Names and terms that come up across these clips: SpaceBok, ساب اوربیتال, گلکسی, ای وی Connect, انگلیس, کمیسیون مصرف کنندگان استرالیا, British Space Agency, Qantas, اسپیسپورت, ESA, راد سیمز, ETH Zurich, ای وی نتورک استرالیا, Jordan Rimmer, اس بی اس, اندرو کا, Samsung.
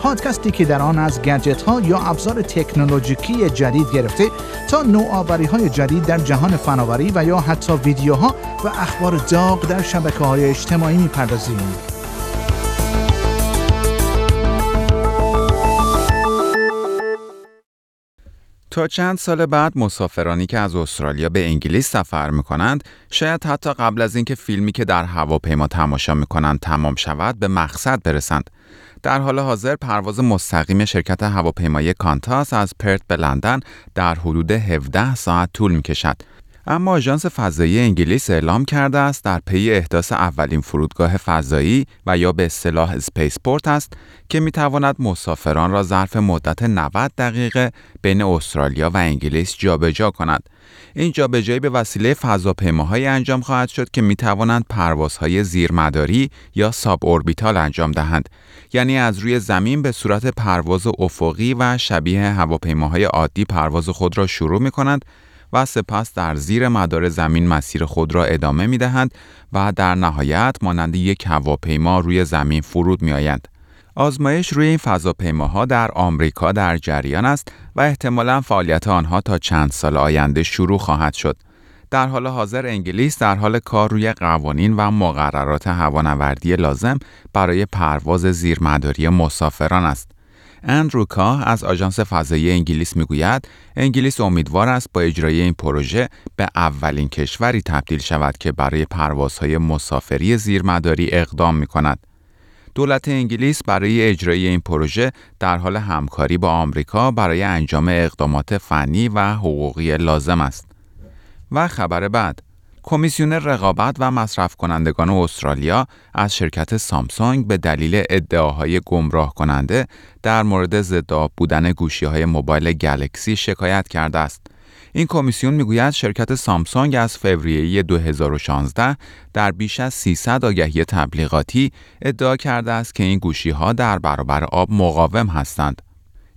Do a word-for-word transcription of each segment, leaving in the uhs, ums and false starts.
پادکستی که در آن از گجت ها یا ابزار تکنولوژیکی جدید گرفته تا نوآوری های جدید در جهان فناوری و یا حتی ویدیوها و اخبار داغ در شبکه های اجتماعی می‌پردازیم. تا چند سال بعد مسافرانی که از استرالیا به انگلیس سفر می‌کنند، شاید حتی قبل از اینکه فیلمی که در هواپیما تماشا می‌کنند تمام شود به مقصد برسند. در حال حاضر پرواز مستقیم شرکت هواپیمایی کانتاس از پرت به لندن در حدود هفده ساعت طول می‌کشد. اما آژانس فضایی انگلیس اعلام کرده است در پی احداث اولین فرودگاه فضایی و یا به اصطلاح اسپیسپورت است که می‌تواند مسافران را ظرف مدت نود دقیقه بین استرالیا و انگلیس جابجا کند. این جابجایی به وسیله فضاپیماهایی انجام خواهد شد که می‌توانند پروازهای زیرمداری یا ساب اوربیتال انجام دهند، یعنی از روی زمین به صورت پرواز افقی و شبیه هواپیماهای عادی پرواز خود را شروع می‌کنند و سپس در زیر مدار زمین مسیر خود را ادامه می‌دهند و در نهایت مانند یک هواپیما روی زمین فرود می‌آیند. آزمایش روی این فضاپیماها در آمریکا در جریان است و احتمالاً فعالیت آنها تا چند سال آینده شروع خواهد شد. در حال حاضر انگلیس در حال کار روی قوانین و مقررات هوانوردی لازم برای پرواز زیرمداری مسافران است. اندرو کا از آژانس فضایی انگلیس میگوید انگلیس امیدوار است با اجرای این پروژه به اولین کشوری تبدیل شود که برای پروازهای مسافری زیرمداری اقدام میکند. دولت انگلیس برای اجرای این پروژه در حال همکاری با آمریکا برای انجام اقدامات فنی و حقوقی لازم است. و خبر بعد، کمیسیون رقابت و مصرف کنندگان استرالیا از شرکت سامسونگ به دلیل ادعاهای گمراه کننده در مورد ضدآب بودن گوشی‌های موبایل گلکسی شکایت کرده است. این کمیسیون میگوید شرکت سامسونگ از فوریه دو هزار و شانزده در بیش از سیصد آگهی تبلیغاتی ادعا کرده است که این گوشی‌ها در برابر آب مقاوم هستند.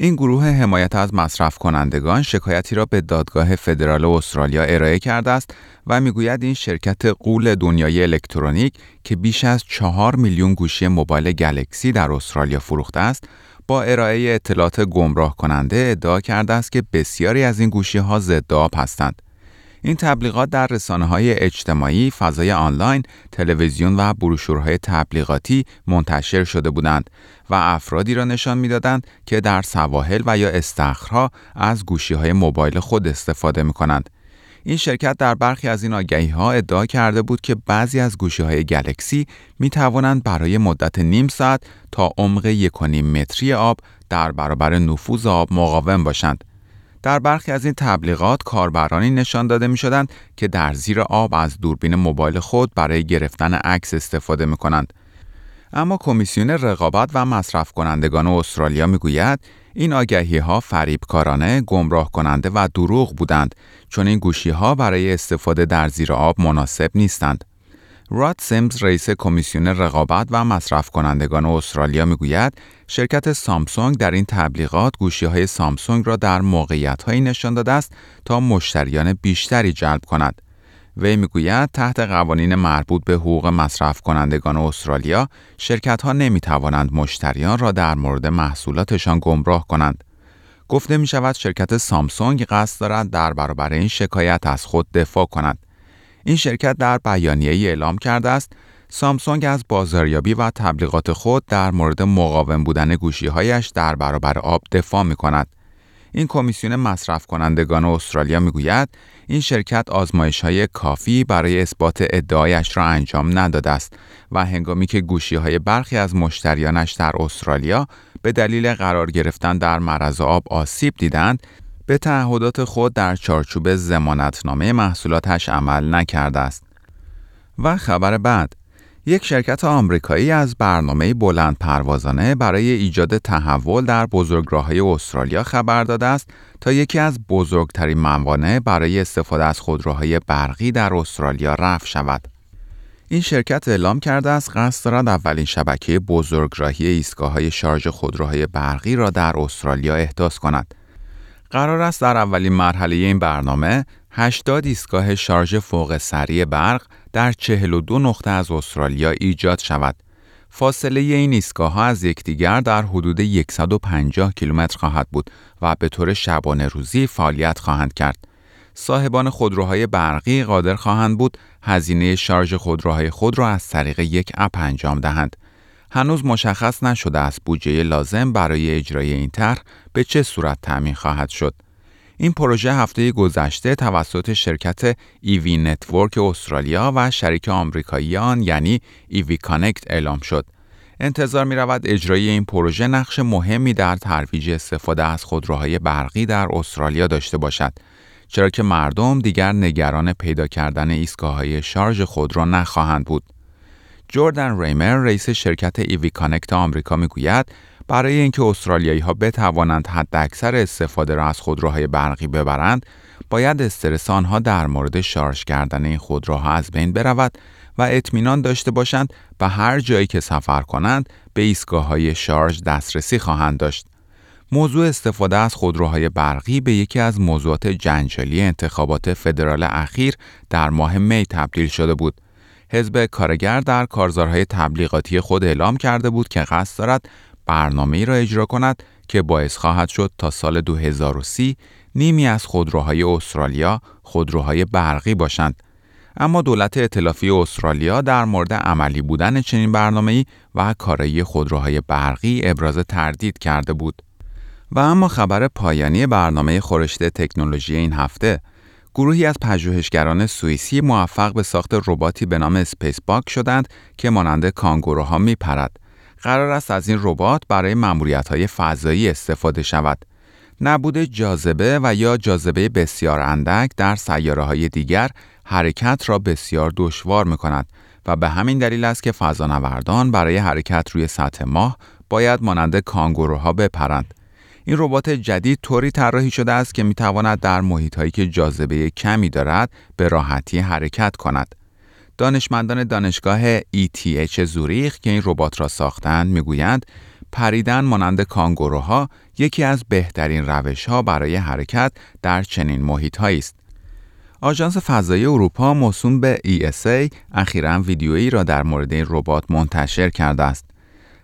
این گروه حمایت از مصرف کنندگان شکایتی را به دادگاه فدرال استرالیا ارائه کرده است و میگوید این شرکت غول دنیای الکترونیک که بیش از چهار میلیون گوشی موبایل گلکسی در استرالیا فروخته است، با ارائه اطلاعات گمراه کننده ادعا کرده است که بسیاری از این گوشی‌ها ضدآب هستند. این تبلیغات در رسانه‌های اجتماعی، فضای آنلاین، تلویزیون و بروشورهای تبلیغاتی منتشر شده بودند و افرادی را نشان می‌دادند که در سواحل و یا استخرها از گوشی‌های موبایل خود استفاده می‌کنند. این شرکت در برخی از این آگهی‌ها ادعا کرده بود که بعضی از گوشی‌های گلکسی می‌توانند برای مدت نیم ساعت تا عمق یک و نیم متری آب در برابر نفوذ آب مقاوم باشند. در برخی از این تبلیغات کاربرانی نشان داده می‌شدند که در زیر آب از دوربین موبایل خود برای گرفتن عکس استفاده می‌کنند. اما کمیسیون رقابت و مصرف کنندگان استرالیا می‌گوید این آگهی‌ها فریبکارانه، گمراه کننده و دروغ بودند، چون این گوشی‌ها برای استفاده در زیر آب مناسب نیستند. راد سیمز رئیس کمیسیون رقابت و مصرف کنندگان استرالیا میگوید شرکت سامسونگ در این تبلیغات گوشی‌های سامسونگ را در موقعیت‌هایی نشان داده است تا مشتریان بیشتری جلب کند. وی میگوید تحت قوانین مربوط به حقوق مصرف کنندگان استرالیا شرکت‌ها نمی‌توانند مشتریان را در مورد محصولاتشان گمراه کنند. گفته می‌شود شرکت سامسونگ قصد دارد در برابر این شکایت از خود دفاع کند. این شرکت در بیانیه‌ای اعلام کرده است سامسونگ از بازاریابی و تبلیغات خود در مورد مقاوم بودن گوشی‌هایش در برابر آب دفاع می‌کند. این کمیسیون مصرف کنندگان استرالیا می‌گوید این شرکت آزمایش‌های کافی برای اثبات ادعایش را انجام نداده است و هنگامی که گوشی‌های برخی از مشتریانش در استرالیا به دلیل قرار گرفتن در معرض آب آسیب دیدند، به تعهدات خود در چارچوب ضمانتنامه محصولاتش عمل نکرده است. و خبر بعد، یک شرکت آمریکایی از برنامه بلند پروازانه برای ایجاد تحول در بزرگراه‌های استرالیا خبر داده است تا یکی از بزرگترین موانع برای استفاده از خودروهای برقی در استرالیا رفع شود. این شرکت اعلام کرده است قصد دارد اولین شبکه بزرگراهی ایستگاه‌های شارژ خودروهای برقی را در استرالیا احداث کند. قرار است در اولین مرحله این برنامه هشتاد ایستگاه شارژ فوق سریع برق در چهل و دو نقطه از استرالیا ایجاد شود. فاصله این ایستگاه‌ها از یکدیگر در حدود صد و پنجاه کیلومتر خواهد بود و به طور شبانه روزی فعالیت خواهند کرد. صاحبان خودروهای برقی قادر خواهند بود هزینه شارژ خودروهای خود را از طریق یک اپ انجام دهند. هنوز مشخص نشده است بودجه لازم برای اجرای این طرح به چه صورت تامین خواهد شد. این پروژه هفته گذشته توسط شرکت ای وی نتورک استرالیا و شریک آمریکایی آن یعنی ای وی Connect اعلام شد. انتظار می‌رود اجرای این پروژه نقش مهمی در ترویج استفاده از خودروهای برقی در استرالیا داشته باشد، چرا که مردم دیگر نگران پیدا کردن ایستگاه‌های شارژ خودرو نخواهند بود. جوردن ریمر رئیس شرکت ای وی Connect آمریکا میگوید برای اینکه استرالیایی‌ها بتوانند حداکثر استفاده را از خودروهای برقی ببرند، باید استرس آنها در مورد شارژ کردن این خودروها از بین برود و اطمینان داشته باشند به هر جایی که سفر کنند به ایستگاه‌های شارژ دسترسی خواهند داشت. موضوع استفاده از خودروهای برقی به یکی از موضوعات جنجالی انتخابات فدرال اخیر در ماه می تبدیل شده بود. حزب کارگر در کارزارهای تبلیغاتی خود اعلام کرده بود که قصد دارد برنامه‌ای را اجرا کند که باعث خواهد شد تا سال دو هزار و سی نیمی از خودروهای استرالیا خودروهای برقی باشند. اما دولت ائتلافی استرالیا در مورد عملی بودن چنین برنامه‌ای و کارایی خودروهای برقی ابراز تردید کرده بود. و اما خبر پایانی برنامه خورشید تکنولوژی این هفته، گروهی از پژوهشگران سوئیسی موفق به ساخت رباتی به نام اسپیس باک شدند که مانند کانگوروها میپرد. قرار است از این ربات برای ماموریت‌های فضایی استفاده شود. نبود جاذبه و یا جاذبه بسیار اندک در سیاره‌های دیگر حرکت را بسیار دشوار می‌کند و به همین دلیل است که فضانوردان برای حرکت روی سطح ماه باید مانند کانگوروها بپرند. این ربات جدید طوری طراحی شده است که می‌تواند در محیط‌هایی که جاذبه کمی دارد به راحتی حرکت کند. دانشمندان دانشگاه ای تی اچ زوریخ که این ربات را ساختند می‌گویند پریدن مانند کانگوروها یکی از بهترین روش‌ها برای حرکت در چنین محیط‌هایی است. آژانس فضایی اروپا موسوم به ای اس ای اخیراً ویدیویی را در مورد این ربات منتشر کرده است.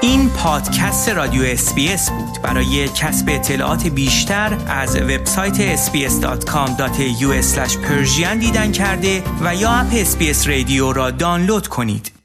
این پادکست رادیو اس بی اس بود. برای کسب اطلاعات بیشتر از وبسایت اس بی اس دات کام دات ای یو اسلش پرشن دیدن کرده و یا اپ اس بی اس رادیو را دانلود کنید.